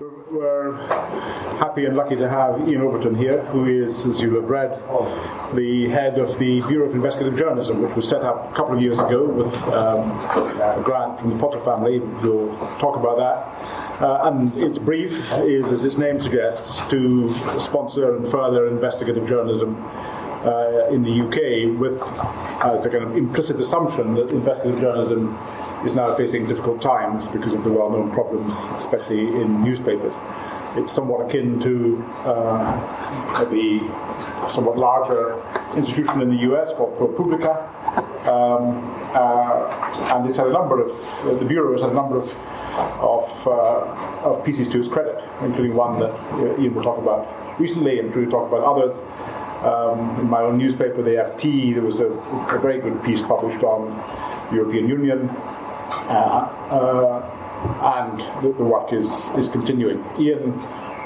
We're happy and lucky to have Ian Overton here, who is, as you'll have read, the head of the Bureau of Investigative Journalism, which was set up a couple of years ago with a grant from the Potter family. We'll talk about that. And its brief is, as its name suggests, to sponsor and further investigative journalism in the UK, with the kind of implicit assumption that investigative journalism is now facing difficult times because of the well-known problems, especially in newspapers. It's somewhat akin to the somewhat larger institution in the US called ProPublica, and it's had a number of the Bureau has had a number of pieces to its credit, including one that Ian will talk about recently, and we'll talk about others. In my own newspaper, the FT, there was a very good piece published on the European Union, and the work is continuing. Ian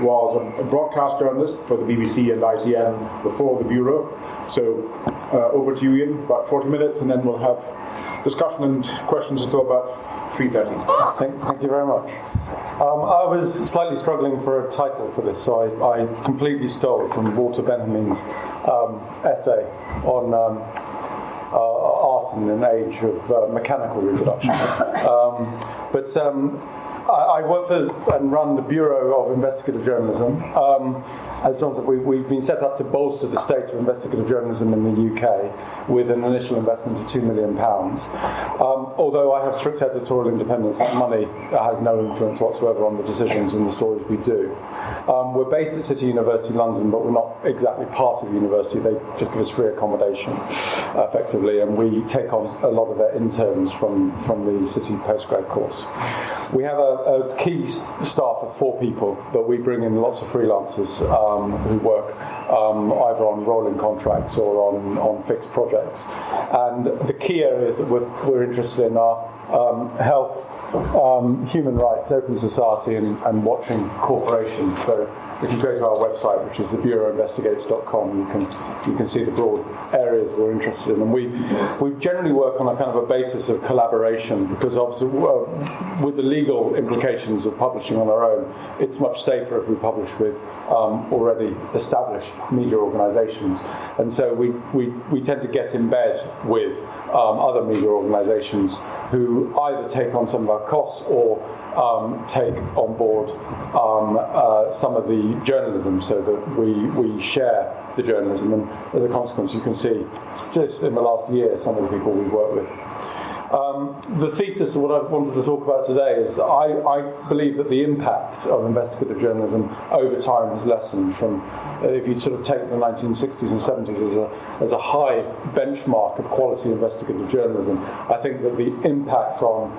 was a broadcast journalist for the BBC and ITN before the Bureau, so over to you, Ian, about 40 minutes, and then we'll have discussion and questions until about 3:30. Thank you very much. I was slightly struggling for a title for this, so I completely stole from Walter Benjamin's essay on art in an age of mechanical reproduction. I work for and run the Bureau of Investigative Journalism. As John said, we've been set up to bolster the state of investigative journalism in the UK with an initial investment of £2 million. Although I have strict editorial independence, that money has no influence whatsoever on the decisions and the stories we do. We're based at City University London, but we're not exactly part of the university. They just give us free accommodation, effectively, and we take on a lot of their interns from the City postgrad course. We have a key staff of four people, but we bring in lots of freelancers who work either on rolling contracts or on fixed projects. And the key areas that we're interested in are health, human rights, open society, and watching corporations. So if you go to our website, which is thebureauinvestigates.com, you can see the broad areas we're interested in. And we generally work on a kind of a basis of collaboration, because obviously with the legal implications of publishing on our own, it's much safer if we publish with already established media organisations. And so we tend to get in bed with other media organisations who either take on some of our costs or take on board some of the journalism, so that we share the journalism. And as a consequence, you can see just in the last year some of the people we've worked with. The thesis of what I wanted to talk about today is I believe that the impact of investigative journalism over time has lessened from, if you sort of take the 1960s and 70s as a high benchmark of quality investigative journalism, I think that the impact on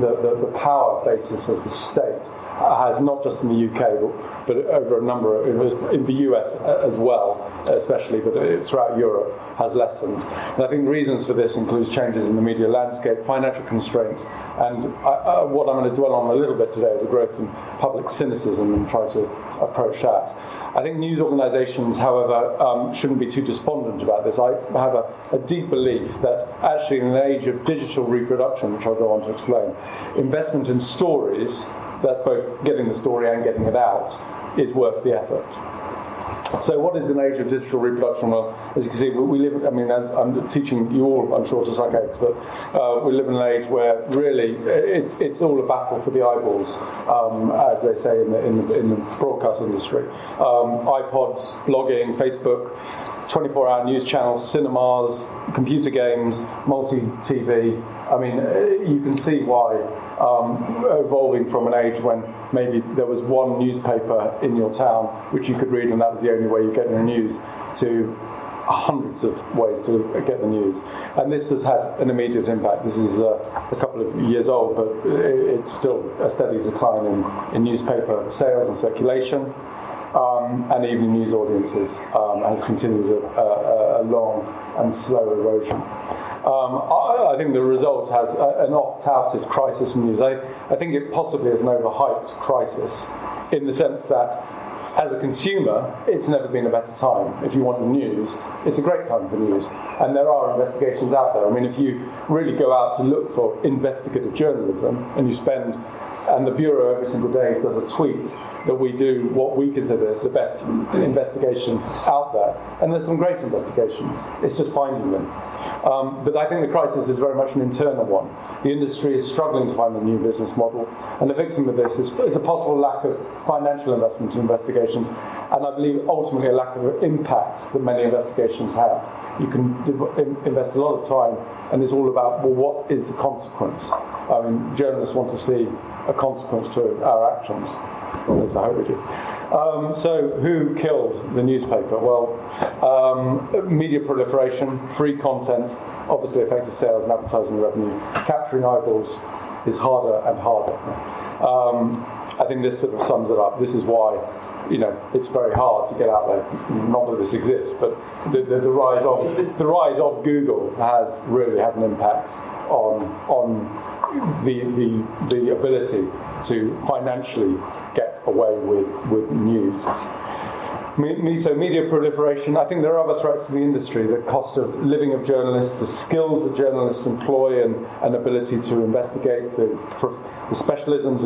the power basis of the state has, not just in the UK, but over a number of, in the US as well, especially, but throughout Europe, has lessened. And I think the reasons for this include changes in the media landscape, financial constraints, and what I'm going to dwell on a little bit today is the growth in public cynicism and try to approach that. I think news organisations, however, shouldn't be too despondent about this. I have a deep belief that actually in an age of digital reproduction, which I'll go on to explain, investment in stories, that's both getting the story and getting it out, is worth the effort. So what is an age of digital reproduction? Well, as you can see, we live, I mean, as I'm teaching you all, I'm sure, to psychics, but we live in an age where really it's all a battle for the eyeballs, as they say in the broadcast industry. iPods, blogging, Facebook, 24-hour news channels, cinemas, computer games, multi-TV. I mean, you can see why evolving from an age when maybe there was one newspaper in your town which you could read and that was the only way you get your news, to hundreds of ways to get the news. And this has had an immediate impact. This is a couple of years old, but it's still a steady decline in newspaper sales and circulation. And evening news audiences has continued a long and slow erosion. I think the result has an oft-touted crisis in news. I think it possibly is an overhyped crisis, in the sense that as a consumer, it's never been a better time. If you want news, it's a great time for news. And there are investigations out there. I mean, if you really go out to look for investigative journalism and you spend And the Bureau every single day does a tweet that we do what we consider the best investigation out there. And there's some great investigations. It's just finding them. But I think the crisis is very much an internal one. The industry is struggling to find a new business model. And the victim of this is a possible lack of financial investment in investigations. And I believe ultimately a lack of impact that many investigations have. You can invest a lot of time, and it's all about, well, what is the consequence? I mean, journalists want to see a consequence to our actions. Well, at least I hope we do. So, who killed the newspaper? Well, media proliferation, free content, obviously affected sales and advertising revenue. Capturing eyeballs is harder and harder. I think this sort of sums it up. This is why, you know, it's very hard to get out there. Not that this exists, but the rise of Google has really had an impact on the ability to financially get away with news. So media proliferation. I think there are other threats to the industry, the cost of living of journalists, the skills that journalists employ and ability to investigate, the specialisms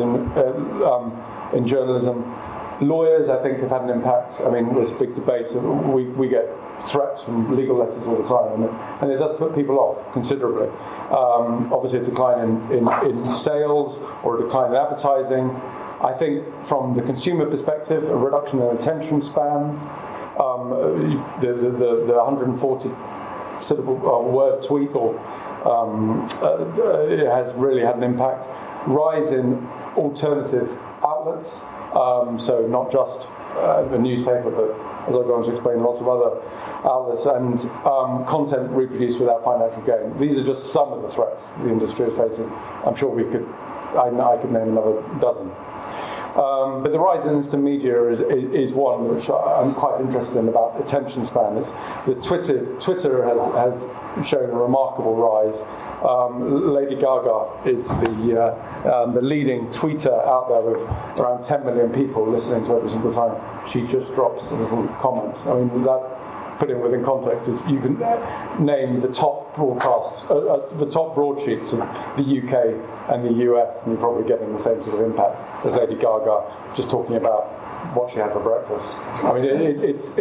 in journalism. Lawyers, I think, have had an impact. I mean, there's a big debate. We get threats from legal letters all the time, and it does put people off considerably. Obviously, a decline in sales or a decline in advertising. I think, from the consumer perspective, a reduction in attention spans. The 140 sort of word tweet it has really had an impact. Rise in alternative outlets. So not just the newspaper, but as I go on to explain, lots of other outlets and content reproduced without financial gain. These are just some of the threats the industry is facing. I'm sure I could name another dozen. But the rise in instant media is one which I'm quite interested in about attention span. Twitter has shown a remarkable rise. Lady Gaga is the leading tweeter out there with around 10 million people listening to her every single time. She just drops a little comment. I mean, that, put in within context, is you can name the top broadcasts, the top broadsheets of the UK and the US, and you're probably getting the same sort of impact as Lady Gaga just talking about what she had for breakfast. I mean, it's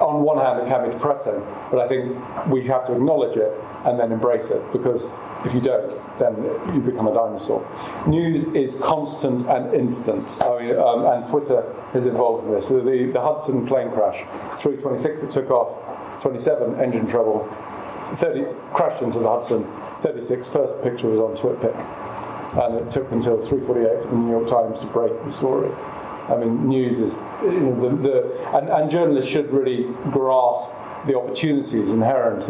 on one hand, it can be depressing, but I think we have to acknowledge it and then embrace it, because if you don't, then you become a dinosaur. News is constant and instant. I mean, and Twitter is involved in this. So the Hudson plane crash, 3:26 it took off, 27 engine trouble, 30 crashed into the Hudson, 36 first picture was on TwitPic, and it took until 3:48 for the New York Times to break the story. I mean, news is, you know, and journalists should really grasp the opportunities inherent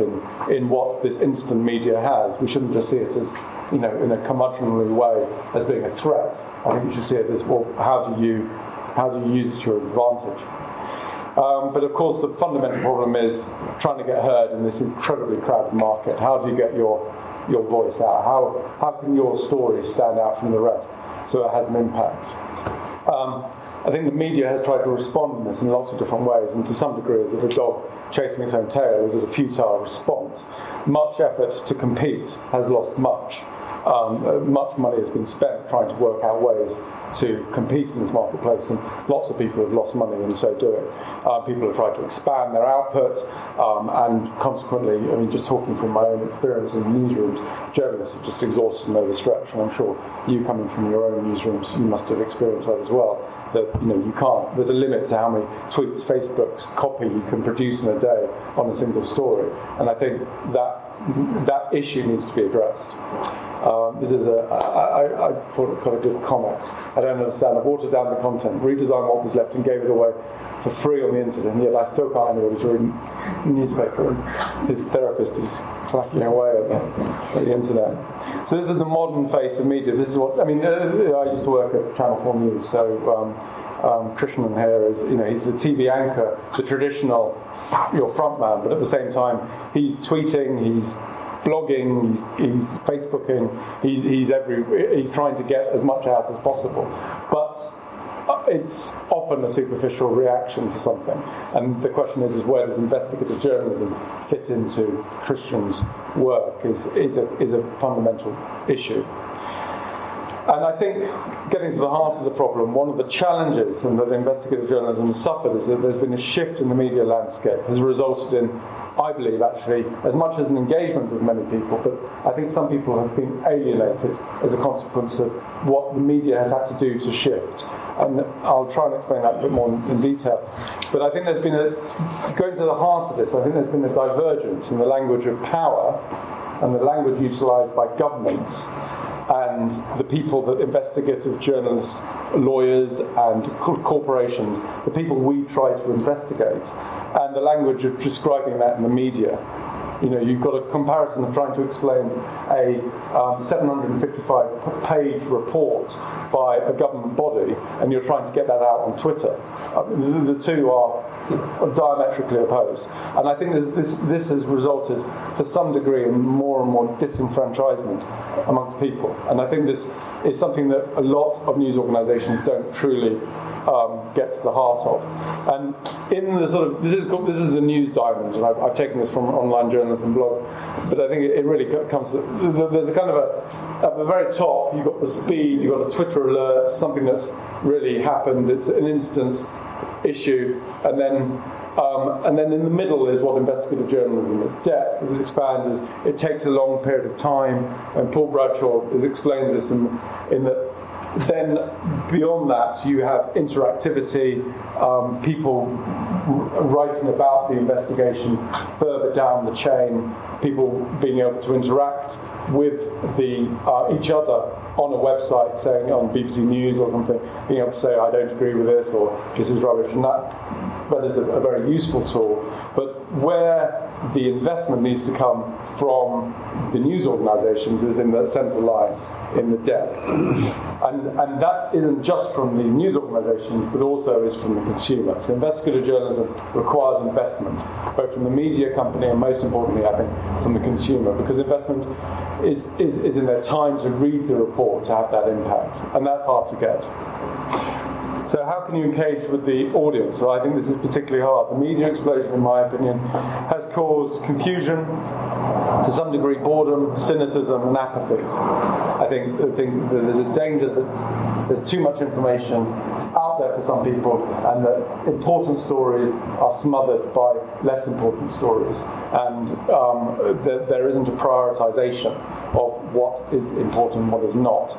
in what this instant media has. We shouldn't just see it as, you know, in a curmudgeonly way as being a threat. I think you should see it as, well, how do you use it to your advantage? But of course, the fundamental problem is trying to get heard in this incredibly crowded market. How do you get your voice out? How can your story stand out from the rest so it has an impact? I think the media has tried to respond to this in lots of different ways, and to some degree, is it a dog chasing its own tail? Is it a futile response? Much effort to compete has lost much. Much money has been spent trying to work out ways to compete in this marketplace, and lots of people have lost money in so doing. People have tried to expand their output, and consequently, I mean, just talking from my own experience in newsrooms, journalists are just exhausted and overstretched, and I'm sure you, coming from your own newsrooms, you must have experienced that as well, that, you know, you can't, there's a limit to how many tweets, Facebooks, copy you can produce in a day on a single story, and I think that issue needs to be addressed. This is I thought it got a good comment. I don't understand. I've watered down the content, redesigned what was left, and gave it away for free on the internet, and yet I still can't anybody to read a newspaper. And his therapist is clacking away at the internet. So this is the modern face of media. This is what I mean. I used to work at Channel 4 News, so. Krishnan here is, you know, he's the TV anchor, the traditional, your front man, but at the same time, he's tweeting, he's blogging, he's Facebooking, he's trying to get as much out as possible. But it's often a superficial reaction to something. And the question is where does investigative journalism fit into Krishnan's work is a fundamental issue. And I think, getting to the heart of the problem, one of the challenges and that investigative journalism has suffered is that there's been a shift in the media landscape, has resulted in, I believe actually, as much as an engagement with many people, but I think some people have been alienated as a consequence of what the media has had to do to shift. And I'll try and explain that a bit more in detail. But I think there's been a, going to the heart of this, I think there's been a divergence in the language of power and the language utilised by governments and the people that investigative journalists, lawyers and corporations, the people we try to investigate, and the language of describing that in the media. You know, you've got a comparison of trying to explain a 755-page report by a government body, and you're trying to get that out on Twitter. The two are diametrically opposed. And I think that this has resulted to some degree in more and more disenfranchisement amongst people. And I think this is something that a lot of news organisations don't truly get to the heart of. And in the sort of, this is the news diamond, and I've taken this from an online journalism blog, but I think it really comes to, there's a kind of a, at the very top, you've got the speed, you've got the Twitter alert, something that's really happened, it's an instant issue, and then in the middle is what investigative journalism is. Depth is expanded, it takes a long period of time, and Paul Bradshaw explains this in that then beyond that you have interactivity, people writing about the investigation further down the chain, people being able to interact with the each other on a website, saying on BBC News or something, being able to say I don't agree with this or this is rubbish, and that is a very useful tool. But where the investment needs to come from the news organisations is in the centre line, in the depth. And that isn't just from the news organisation, but also is from the consumer. So investigative journalism requires investment, both from the media company and most importantly, I think, from the consumer, because investment is in their time to read the report, to have that impact. And that's hard to get. So how can you engage with the audience? So I think this is particularly hard. The media explosion, in my opinion, has caused confusion, to some degree boredom, cynicism, and apathy. I think that there's a danger that there's too much information out there for some people, and that important stories are smothered by less important stories, and there isn't a prioritisation of what is important and what is not.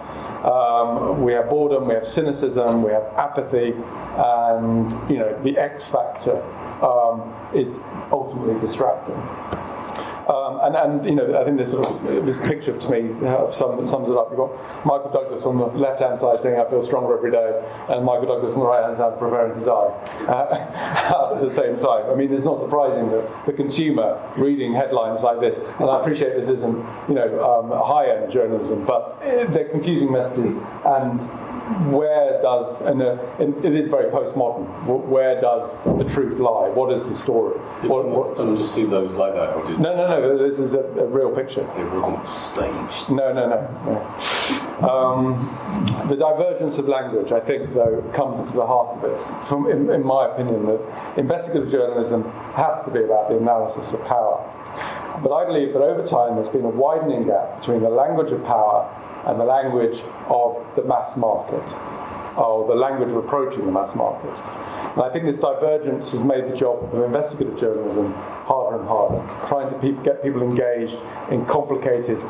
We have boredom, we have cynicism, we have apathy, and you know the X factor is ultimately distracting. And you know, I think this sort of, this picture to me sums it up. You've got Michael Douglas on the left-hand side saying I feel stronger every day, and Michael Douglas on the right-hand side preparing to die at the same time. I mean, it's not surprising that the consumer reading headlines like this, and I appreciate this isn't high-end journalism, but they're confusing messages. And it is very postmodern. Where does the truth lie? What is the story? Did someone just see those like that? Or did no. This is a real picture. It wasn't staged. No. The divergence of language, I think, though, comes to the heart of this. In my opinion, that investigative journalism has to be about the analysis of power. But I believe that over time there's been a widening gap between the language of power and the language of the mass market, or the language of approaching the mass market. And I think this divergence has made the job of investigative journalism harder and harder, trying to get people engaged in complicated,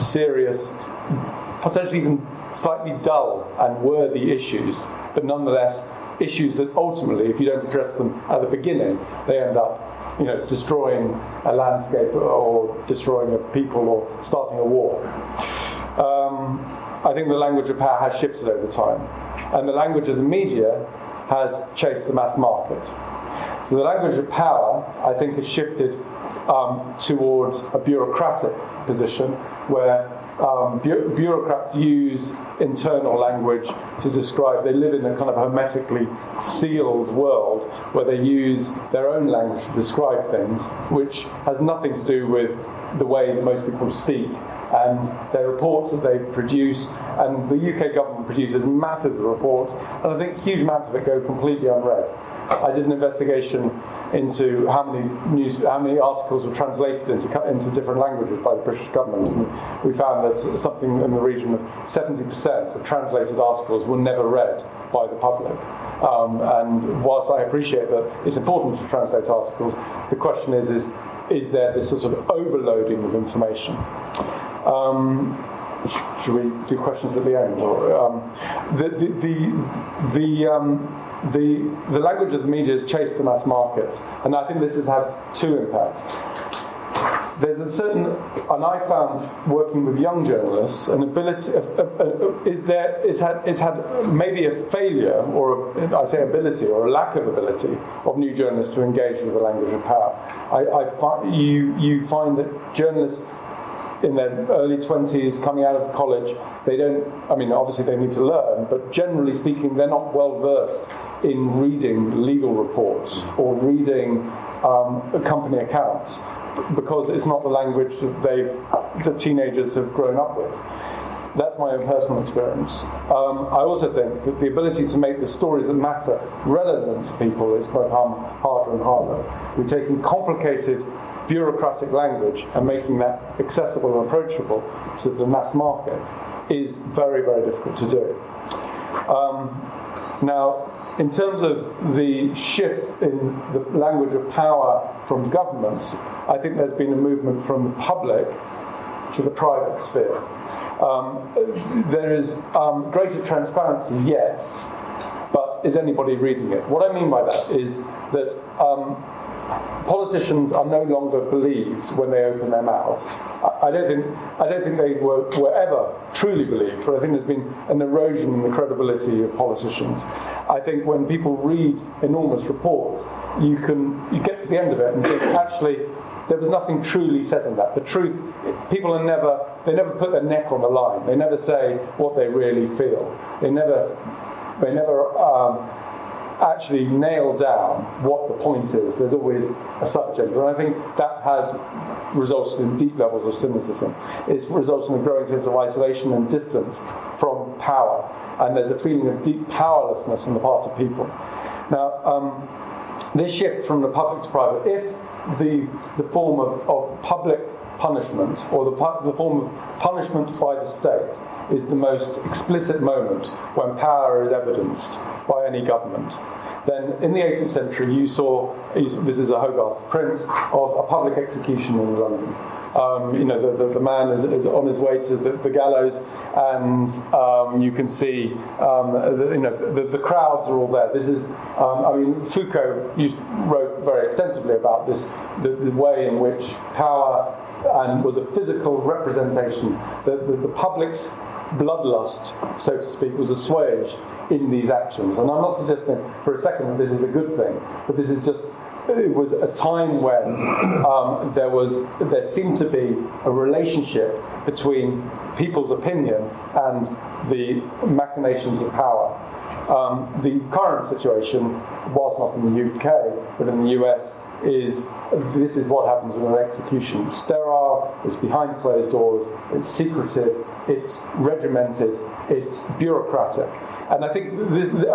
serious, potentially even slightly dull and worthy issues, but nonetheless issues that ultimately, if you don't address them at the beginning, they end up destroying a landscape or destroying a people or starting a war. I think the language of power has shifted over time, and the language of the media has chased the mass market. So the language of power, I think, has shifted towards a bureaucratic position where bureaucrats use internal language to describe. They live in a kind of hermetically sealed world where they use their own language to describe things, which has nothing to do with the way that most people speak and their reports that they produce, and the UK government produces masses of reports, and I think huge amounts of it go completely unread. I did an investigation into how many articles were translated into different languages by the British government, and we found that something in the region of 70% of translated articles were never read by the public. And whilst I appreciate that it's important to translate articles, the question is there this sort of overloading of information? Should we do questions at the end? Or, the language of the media has chased the mass market, and I think this has had two impacts. There's a certain, and I found working with young journalists, an ability, it's had maybe a failure, or I say ability, or a lack of ability of new journalists to engage with the language of power. You find that journalists in their early 20s, coming out of college, they don't, I mean, obviously they need to learn, but generally speaking, they're not well versed in reading legal reports or reading company accounts, because it's not the language that the teenagers have grown up with. That's my own personal experience. I also think that the ability to make the stories that matter relevant to people is become harder and harder. We're taking complicated bureaucratic language and making that accessible and approachable to the mass market is very, very difficult to do. Now, in terms of the shift in the language of power from governments, I think there's been a movement from the public to the private sphere. There is greater transparency, yes, but is anybody reading it? What I mean by that is that politicians are no longer believed when they open their mouths. I don't think they were ever truly believed, but I think there's been an erosion in the credibility of politicians. I think when people read enormous reports, you get to the end of it and think, actually, there was nothing truly said in that. The truth, people are never put their neck on the line. They never say what they really feel. They never actually nail down what the point is. There's always a subject, and I think that has resulted in deep levels of cynicism. It's resulted in a growing sense of isolation and distance from power, and there's a feeling of deep powerlessness on the part of people. Now, this shift from the public to private, if the form of public punishment, or the form of punishment by the state, is the most explicit moment when power is evidenced by any government, then in the 18th century this is a Hogarth print of a public execution in London. The man is on his way to the gallows, and you can see the crowds are all there. This is, Foucault wrote very extensively about this, the way in which power and was a physical representation, that the public's bloodlust, so to speak, was assuaged in these actions. And I'm not suggesting for a second that this is a good thing, but this is just, it was a time when there seemed to be a relationship between people's opinion and the machinations of power. The current situation, whilst not in the UK, but in the US, this is what happens with an execution. It's sterile, it's behind closed doors, it's secretive, it's regimented, it's bureaucratic. And I think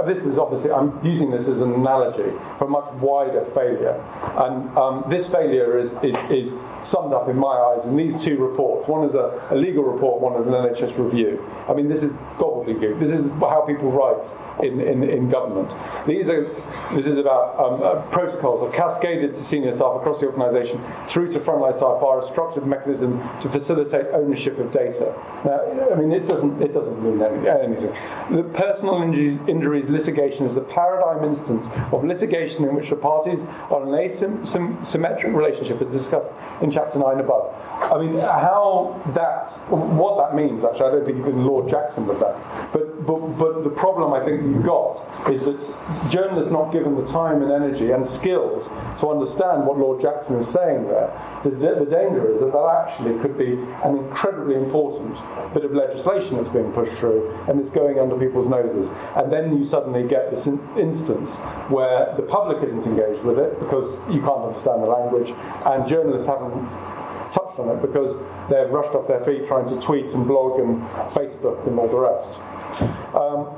this is obviously, I'm using this as an analogy for a much wider failure. And this failure is summed up in my eyes in these two reports. One is a legal report, one is an NHS review. I mean, this is gobbledygook. This is how people write in government. This is about protocols are cascaded to senior staff across the organisation through to frontline staff via a structured mechanism to facilitate ownership of data. Now, I mean, it doesn't mean anything. The personal injuries litigation is the paradigm instance of litigation in which the parties are in an asymmetric relationship, as discussed in Chapter 9 above. I mean, what that means, actually, I don't think even Lord Jackson would that. But the problem I think you've got is that journalists not given the time and energy and skills to understand what Lord Jackson is saying there. The danger is that actually could be an incredibly important bit of legislation that's being pushed through, and it's going under people's noses. And then you suddenly get this instance where the public isn't engaged with it because you can't understand the language, and journalists haven't touched from it because they're rushed off their feet trying to tweet and blog and Facebook and all the rest.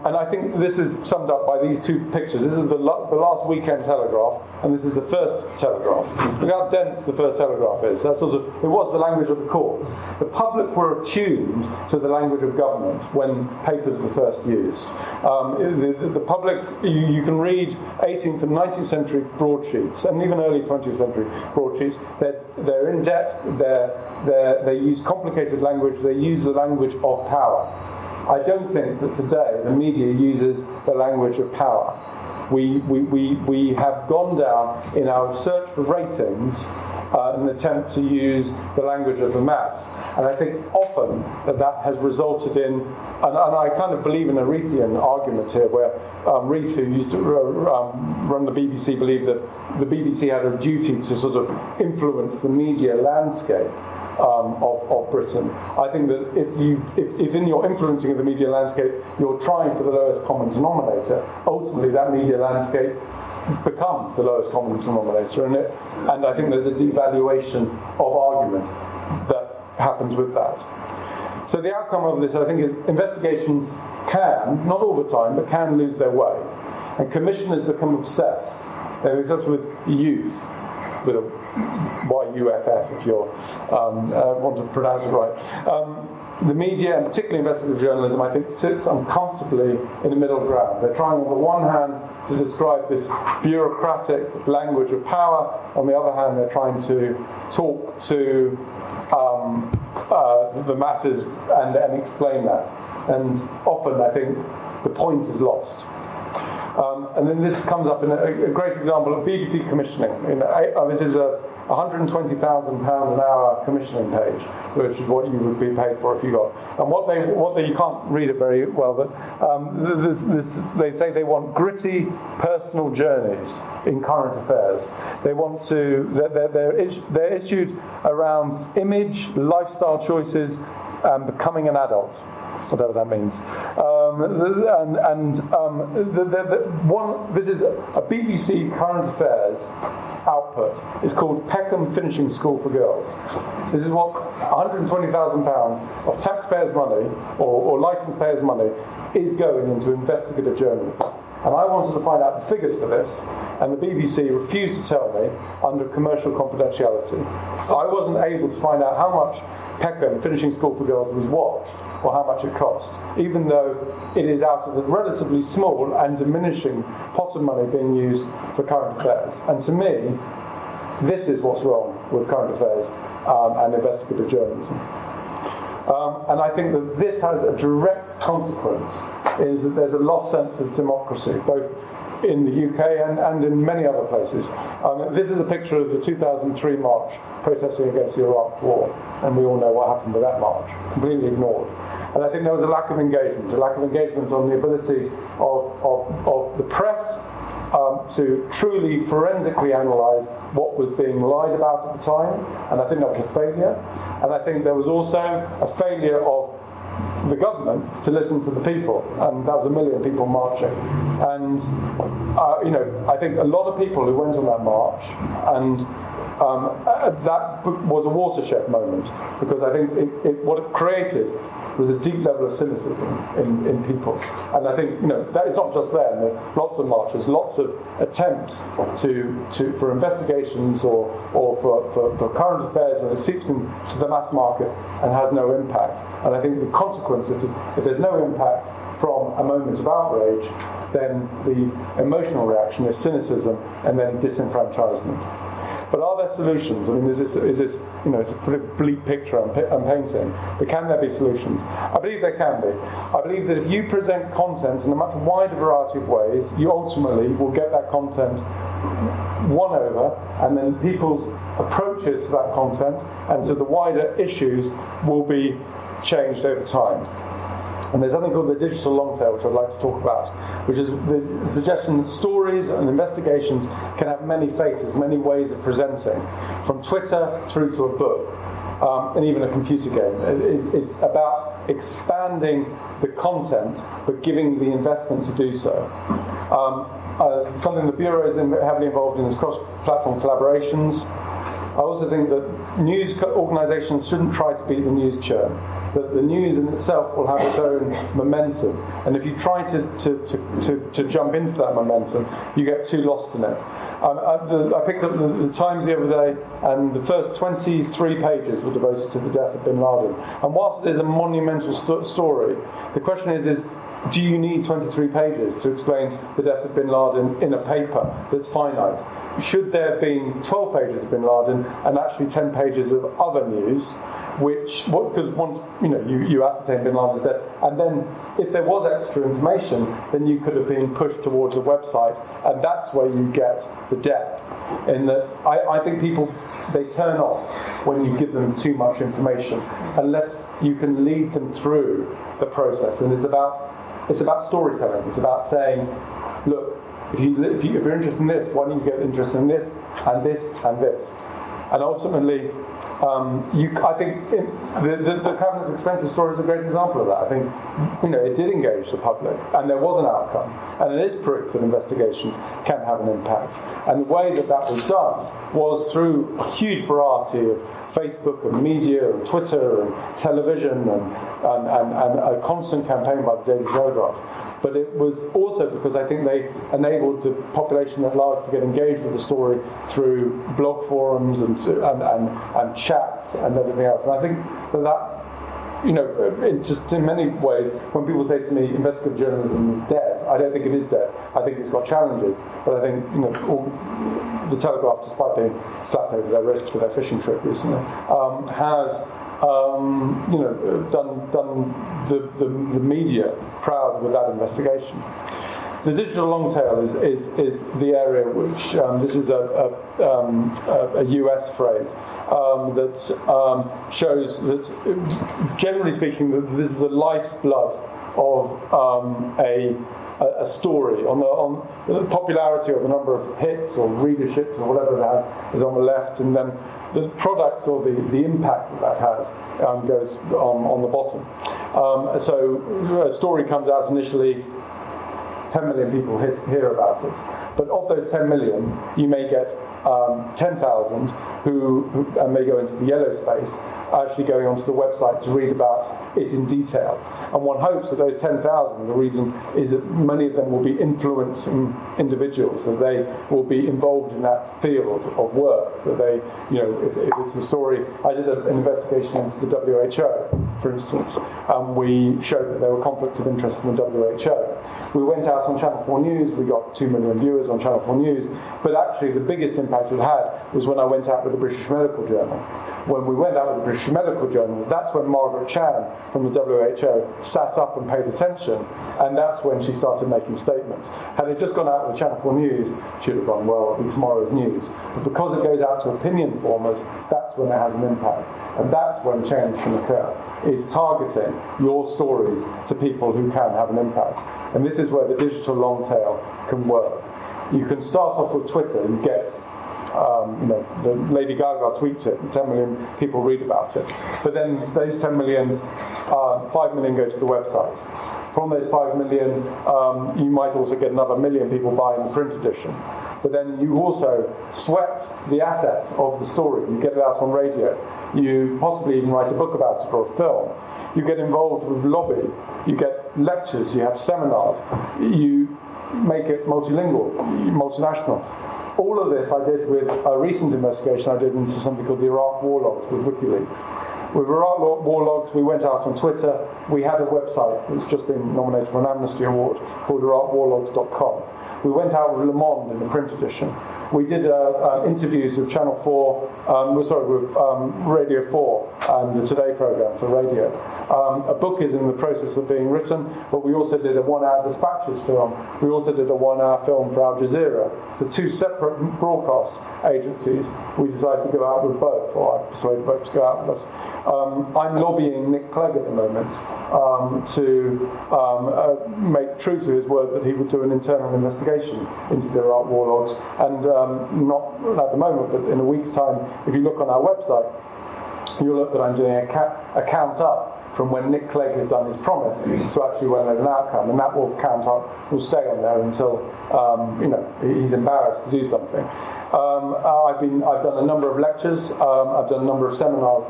And I think this is summed up by these two pictures. This is the last weekend Telegraph, and this is the first Telegraph. Look how dense the first Telegraph is. That sort of, it was the language of the courts. The public were attuned to the language of government when papers were first used. The public, you can read 18th and 19th century broadsheets, and even early 20th century broadsheets. They're in depth. They use complicated language. They use the language of power. I don't think that today the media uses the language of power. We have gone down in our search for ratings an attempt to use the language of the mass. And I think often that has resulted in, and I kind of believe in a Reithian argument here, where Reith, who used to run the BBC, believed that the BBC had a duty to sort of influence the media landscape of Britain. I think that if in your influencing of the media landscape you're trying for the lowest common denominator, ultimately that media landscape becomes the lowest common denominator, and I think there's a devaluation of argument that happens with that. So the outcome of this, I think, is investigations can, not all the time, but can lose their way, and commissioners become obsessed. They're obsessed with youth, with a YUFF, if you want to pronounce it right. The media, and particularly investigative journalism, I think, sits uncomfortably in the middle ground. They're trying, on the one hand, to describe this bureaucratic language of power. On the other hand, they're trying to talk to the masses and explain that. And often, I think, the point is lost. And then this comes up in a great example of BBC commissioning. This is a £120,000 an hour commissioning page, which is what you would be paid for if you got. And what they you can't read it very well, but they say they want gritty personal journeys in current affairs. They want to they're issued around image, lifestyle choices, and becoming an adult, whatever that means. This is a BBC current affairs output. It's called Peckham Finishing School for Girls. This is what £120,000 of taxpayers' money or licence payers' money is going into investigative journalism. And I wanted to find out the figures for this, and the BBC refused to tell me under commercial confidentiality. I wasn't able to find out how much Peckham Finishing School for Girls was watched or how much it cost, even though it is out of the relatively small and diminishing pot of money being used for current affairs. And to me, this is what's wrong with current affairs and investigative journalism. And I think that this has a direct consequence, is that there's a lost sense of democracy, both in the UK and in many other places. This is a picture of the 2003 march protesting against the Iraq war, and we all know what happened with that march, completely ignored. And I think there was a lack of engagement on the ability of the press to truly forensically analyse what was being lied about at the time, and I think that was a failure. And I think there was also a failure of the government to listen to the people, and that was 1 million people marching. And I think a lot of people who went on that march, and that was a watershed moment, because I think what it created was a deep level of cynicism in people. And I think that it's not just them. There's lots of marches, lots of attempts for investigations or for current affairs when it seeps into the mass market and has no impact. And I think the consequence, if there's no impact from a moment of outrage, then the emotional reaction is cynicism and then disenfranchisement. But are there solutions? I mean, is this it's a pretty bleak picture I'm painting, but can there be solutions? I believe there can be. I believe that if you present content in a much wider variety of ways, you ultimately will get that content won over, and then people's approaches to that content and to the wider issues will be changed over time. And there's something called the digital long tail, which I'd like to talk about, which is the suggestion that stories and investigations can have many faces, many ways of presenting, from Twitter through to a book, and even a computer game. It's about expanding the content, but giving the investment to do so. Something the Bureau is heavily involved in is cross-platform collaborations. I also think that news organisations shouldn't try to beat the news churn, that the news in itself will have its own momentum. And if you try to jump into that momentum, you get too lost in it. I picked up the Times the other day, and the first 23 pages were devoted to the death of bin Laden. And whilst it is a monumental story, the question is do you need 23 pages to explain the death of bin Laden in a paper that's finite? Should there have been 12 pages of bin Laden and actually 10 pages of other news, which, because once you ascertain bin Laden's death, and then if there was extra information, then you could have been pushed towards a website, and that's where you get the depth. In that, I think people, they turn off when you give them too much information, unless you can lead them through the process. And it's about storytelling. It's about saying, look, if you're interested in this, why don't you get interested in this and this and this? And ultimately, I think the Cabinet's expensive story is a great example of that. I think it did engage the public, and there was an outcome, and it is proof that investigation can have an impact. And the way that was done was through a huge variety of Facebook and media and Twitter and television and a constant campaign by the Daily Telegraph. But it was also because I think they enabled the population at large to get engaged with the story through blog forums and chats and everything else. And I think that just in many ways, when people say to me investigative journalism is dead, I don't think it is dead. I think it's got challenges, but I think the Telegraph, despite being slapped over their wrist for their fishing trip recently, has done the media proud with that investigation. The digital long tail is the area which, this is a US phrase that shows that, generally speaking, that this is the lifeblood of a story. On the popularity of the number of hits or readerships or whatever it has is on the left, and then the products or the impact that has goes on the bottom. So a story comes out initially, 10 million people hear about it. But of those 10 million, you may get 10,000 who may go into the yellow space, actually going onto the website to read about it in detail. And one hopes that those 10,000, the reason is that many of them will be influencing individuals, that they will be involved in that field of work, that they, if it's a story. I did an investigation into the WHO, for instance, and we showed that there were conflicts of interest in the WHO. We went out on Channel 4 News, we got 2 million viewers on Channel 4 News, but actually the biggest impact it had was when I went out with the British Medical Journal. When we went out with the British Medical Journal, that's when Margaret Chan from the WHO sat up and paid attention, and that's when she started making statements. Had it just gone out with Channel 4 News, she would have gone, well, it'll be tomorrow's news. But because it goes out to opinion formers, that's when it has an impact, and that's when change can occur, is targeting your stories to people who can have an impact. And this is where the digital long tail can work. You can start off with Twitter and get the Lady Gaga tweets it, and 10 million people read about it. But then those 10 million, 5 million go to the website. From those 5 million, you might also get another million people buying the print edition. But then you also sweat the asset of the story. You get it out on radio. You possibly even write a book about it or a film. You get involved with lobby. You get lectures. You have seminars. You make it multilingual, multinational. All of this I did with a recent investigation I did into something called the Iraq war logs with WikiLeaks. With Iraq war logs, we went out on Twitter. We had a website that's just been nominated for an Amnesty Award called IraqWarlogs.com. We went out with Le Monde in the print edition. We did interviews with Channel 4, with Radio 4 and the Today program for radio. A book is in the process of being written, but we also did a one-hour dispatches film. We also did a one-hour film for Al Jazeera. So two separate broadcast agencies. We decided to go out with both, or I persuaded both to go out with us. I'm lobbying Nick Clegg at the moment to make true to his word that he would do an internal investigation into the Iraq war logs, and not at the moment, but in a week's time, if you look on our website, you'll look that I'm doing a count up from when Nick Clegg has done his promise to actually when there's an outcome, and that will count up, will stay on there until he's embarrassed to do something. I've done a number of lectures, I've done a number of seminars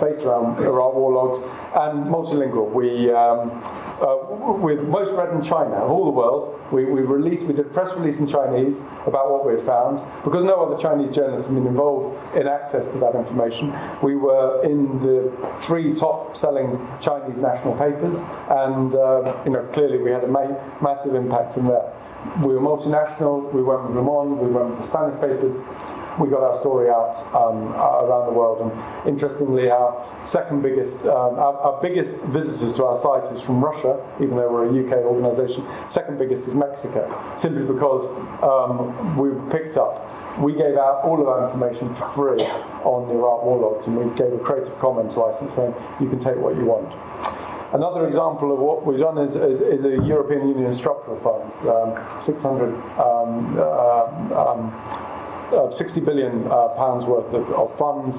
based around Iraq war logs, and multilingual. We, with most read in China, all the world, we did a press release in Chinese about what we had found, because no other Chinese journalists had been involved in access to that information. We were in the 3 top-selling Chinese national papers, and clearly we had a massive impact in there. We were multinational, we went with Le Monde, we went with the Spanish papers, we got our story out around the world. And interestingly, our second biggest, our biggest visitors to our site is from Russia, even though we're a UK organisation. Second biggest is Mexico, simply because we picked up, we gave out all of our information for free on the Iraq war logs, and we gave a Creative Commons licence saying you can take what you want. Another example of what we've done is a European Union structural funds, 60 billion pounds worth of funds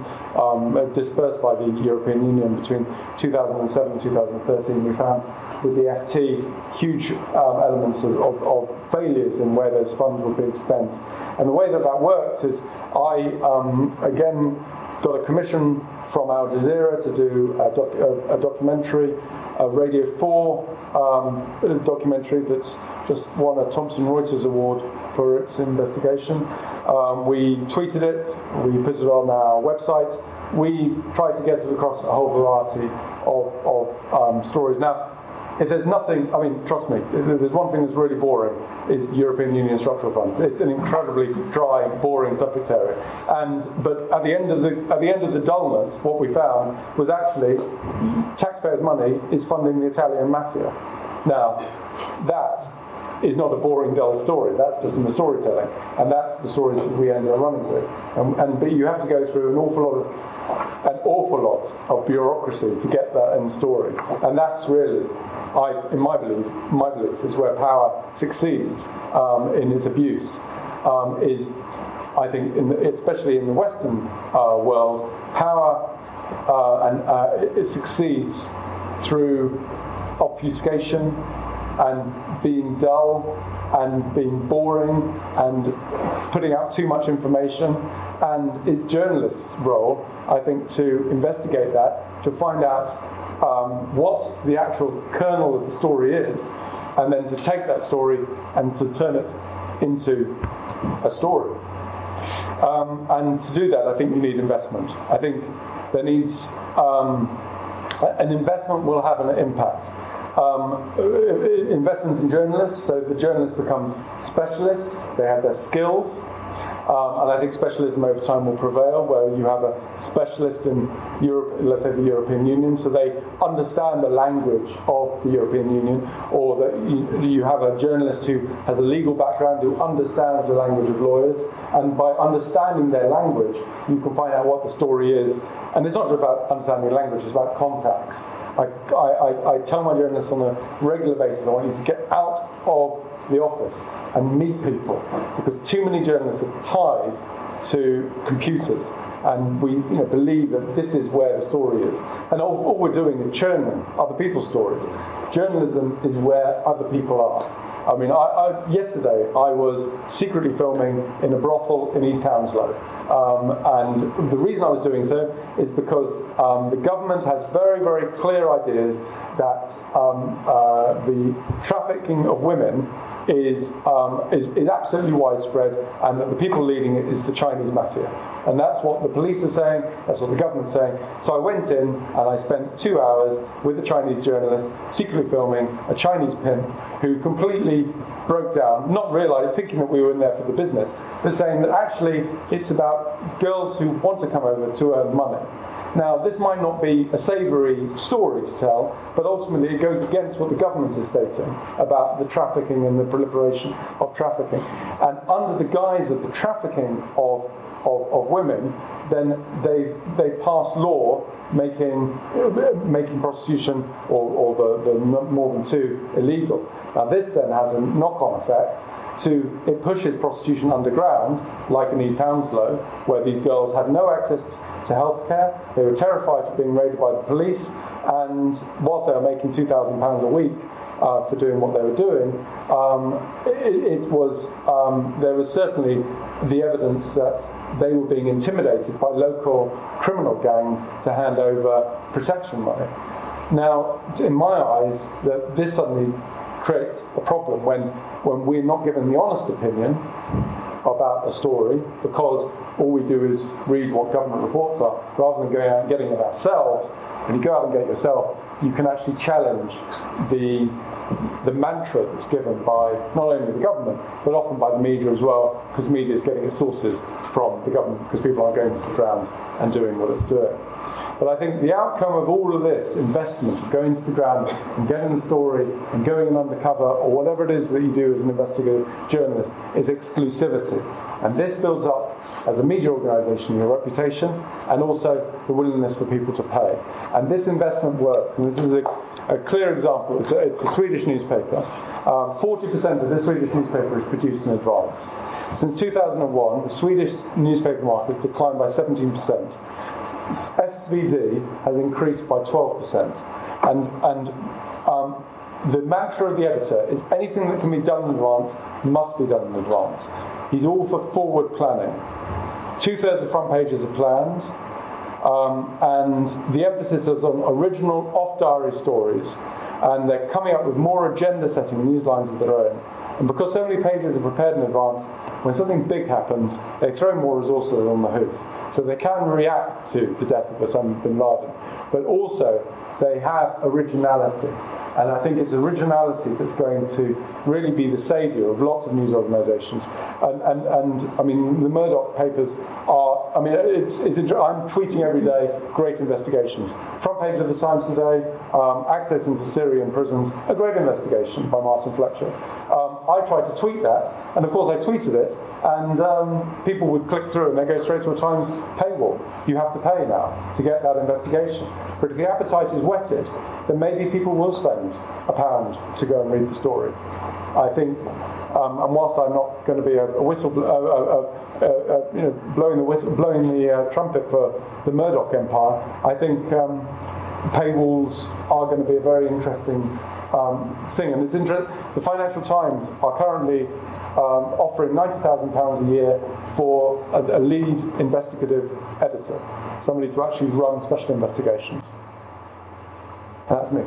dispersed by the European Union between 2007 and 2013. We found with the FT huge elements of failures in where those funds were being spent. And the way that that worked is I, again, got a commission from Al Jazeera to do a documentary, a Radio 4 documentary that's just won a Thomson Reuters award for its investigation. We tweeted it, we put it on our website, we tried to get it across a whole variety of stories. Now, if there's nothing, I mean, trust me, if there's one thing that's really boring, is European Union structural funds. It's an incredibly dry, boring subject area. But at the end of the dullness, what we found was actually taxpayers' money is funding the Italian mafia. Now, that is not a boring, dull story. That's just in the storytelling, and that's the stories that we end up running with. But you have to go through an awful lot of bureaucracy to get that end story, and that's really, in my belief, is where power succeeds in its abuse. Especially in the Western world, power it succeeds through obfuscation and being dull and being boring and putting out too much information. And it's journalists' role, I think, to investigate that, to find out what the actual kernel of the story is, and then to take that story and to turn it into a story. And to do that, I think you need investment. I think there needs an investment will have an impact. Investments in journalists, so the journalists become specialists, they have their skills, and I think specialism over time will prevail, where you have a specialist in Europe, let's say the European Union, so they understand the language of the European Union, or that you have a journalist who has a legal background, who understands the language of lawyers, and by understanding their language, you can find out what the story is. And it's not just about understanding language, it's about contacts. I tell my journalists on a regular basis, I want you to get out of the office and meet people, because too many journalists are tied to computers, and we believe that this is where the story is. And all we're doing is churning other people's stories. Journalism is where other people are. I mean, yesterday I was secretly filming in a brothel in East Hounslow. And the reason I was doing so is because the government has very, very clear ideas that the trafficking of women is absolutely widespread, and that the people leading it is the Chinese mafia. And that's what the police are saying, that's what the government's saying. So I went in and I spent 2 hours with a Chinese journalist, secretly filming a Chinese pimp who completely broke down, not realising, thinking that we were in there for the business, but saying that actually it's about girls who want to come over to earn money. Now, this might not be a savoury story to tell, but ultimately it goes against what the government is stating about the trafficking and the proliferation of trafficking. And under the guise of the trafficking of women, then they pass law making prostitution or the more than two illegal. Now this then has a knock-on effect to it pushes prostitution underground, like in East Hounslow, where these girls had no access to healthcare. They were terrified of being raided by the police, and whilst they were making £2,000 a week, for doing what they were doing. There was certainly the evidence that they were being intimidated by local criminal gangs to hand over protection money. Now, in my eyes, that this suddenly creates a problem when we're not given the honest opinion about a story, because all we do is read what government reports are, rather than going out and getting it ourselves. When you go out and get it yourself, you can actually challenge the mantra that's given by not only the government, but often by the media as well, because media is getting its sources from the government, because people aren't going to the ground and doing what it's doing. But I think the outcome of all of this investment, going to the ground and getting the story and going in undercover or whatever it is that you do as an investigative journalist, is exclusivity. And this builds up, as a media organisation, your reputation and also the willingness for people to pay. And this investment works. And this is a clear example. It's a Swedish newspaper. 40% of this Swedish newspaper is produced in advance. Since 2001, the Swedish newspaper market has declined by 17%. SVD has increased by 12%. And the mantra of the editor is anything that can be done in advance must be done in advance. He's all for forward planning. 2/3 of front pages are planned, and the emphasis is on original, off-diary stories, and they're coming up with more agenda-setting news lines of their own. And because so many pages are prepared in advance, when something big happens, they throw more resources on the hoof. So they can react to the death of Osama bin Laden, but also they have originality. And I think it's originality that's going to really be the saviour of lots of news organisations. And I mean, the Murdoch papers are, I mean, I'm tweeting every day, great investigations. Front page of the Times today, access into Syrian prisons, a great investigation by Martin Fletcher. I tried to tweet that, and of course I tweeted it, and people would click through and they go straight to a Times paywall. You have to pay now to get that investigation. But if the appetite is whetted, then maybe people will spend £1 to go and read the story. I think, and whilst I'm not going to be blowing the trumpet for the Murdoch empire, I think paywalls are going to be a very interesting thing. And it's interesting, the Financial Times are currently offering £90,000 a year for a lead investigative editor, somebody to actually run special investigations. That's me.